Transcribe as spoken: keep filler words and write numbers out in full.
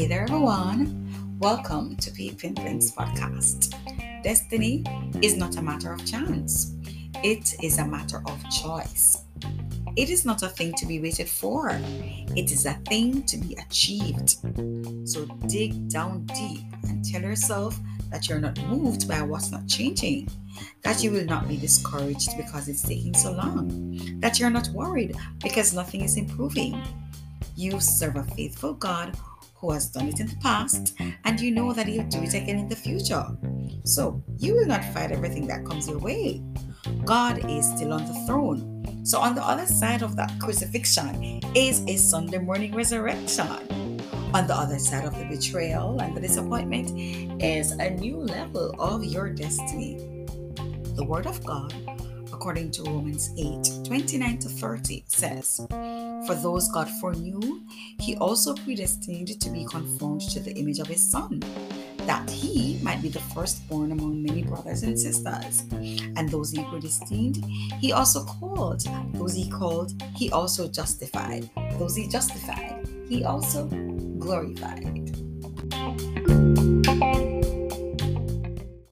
Hey there everyone, welcome to Peepindling's podcast. Destiny is not a matter of chance, it is a matter of choice. It is not a thing to be waited for, it is a thing to be achieved. So dig down deep and tell yourself that you're not moved by what's not changing, that you will not be discouraged because it's taking so long, that you're not worried because nothing is improving. You serve a faithful God who has done it in the past, and you know that he'll do it again in the future. So you will not fight everything that comes your way. God is still on the throne. So on the other side of that crucifixion is a Sunday morning resurrection. On the other side of the betrayal and the disappointment is a new level of your destiny. The Word of God, according to Romans eight, twenty-nine to thirty, says, "For those God foreknew, he also predestined to be conformed to the image of his Son, that he might be the firstborn among many brothers and sisters. And those he predestined, he also called. Those he called, he also justified. Those he justified, he also glorified."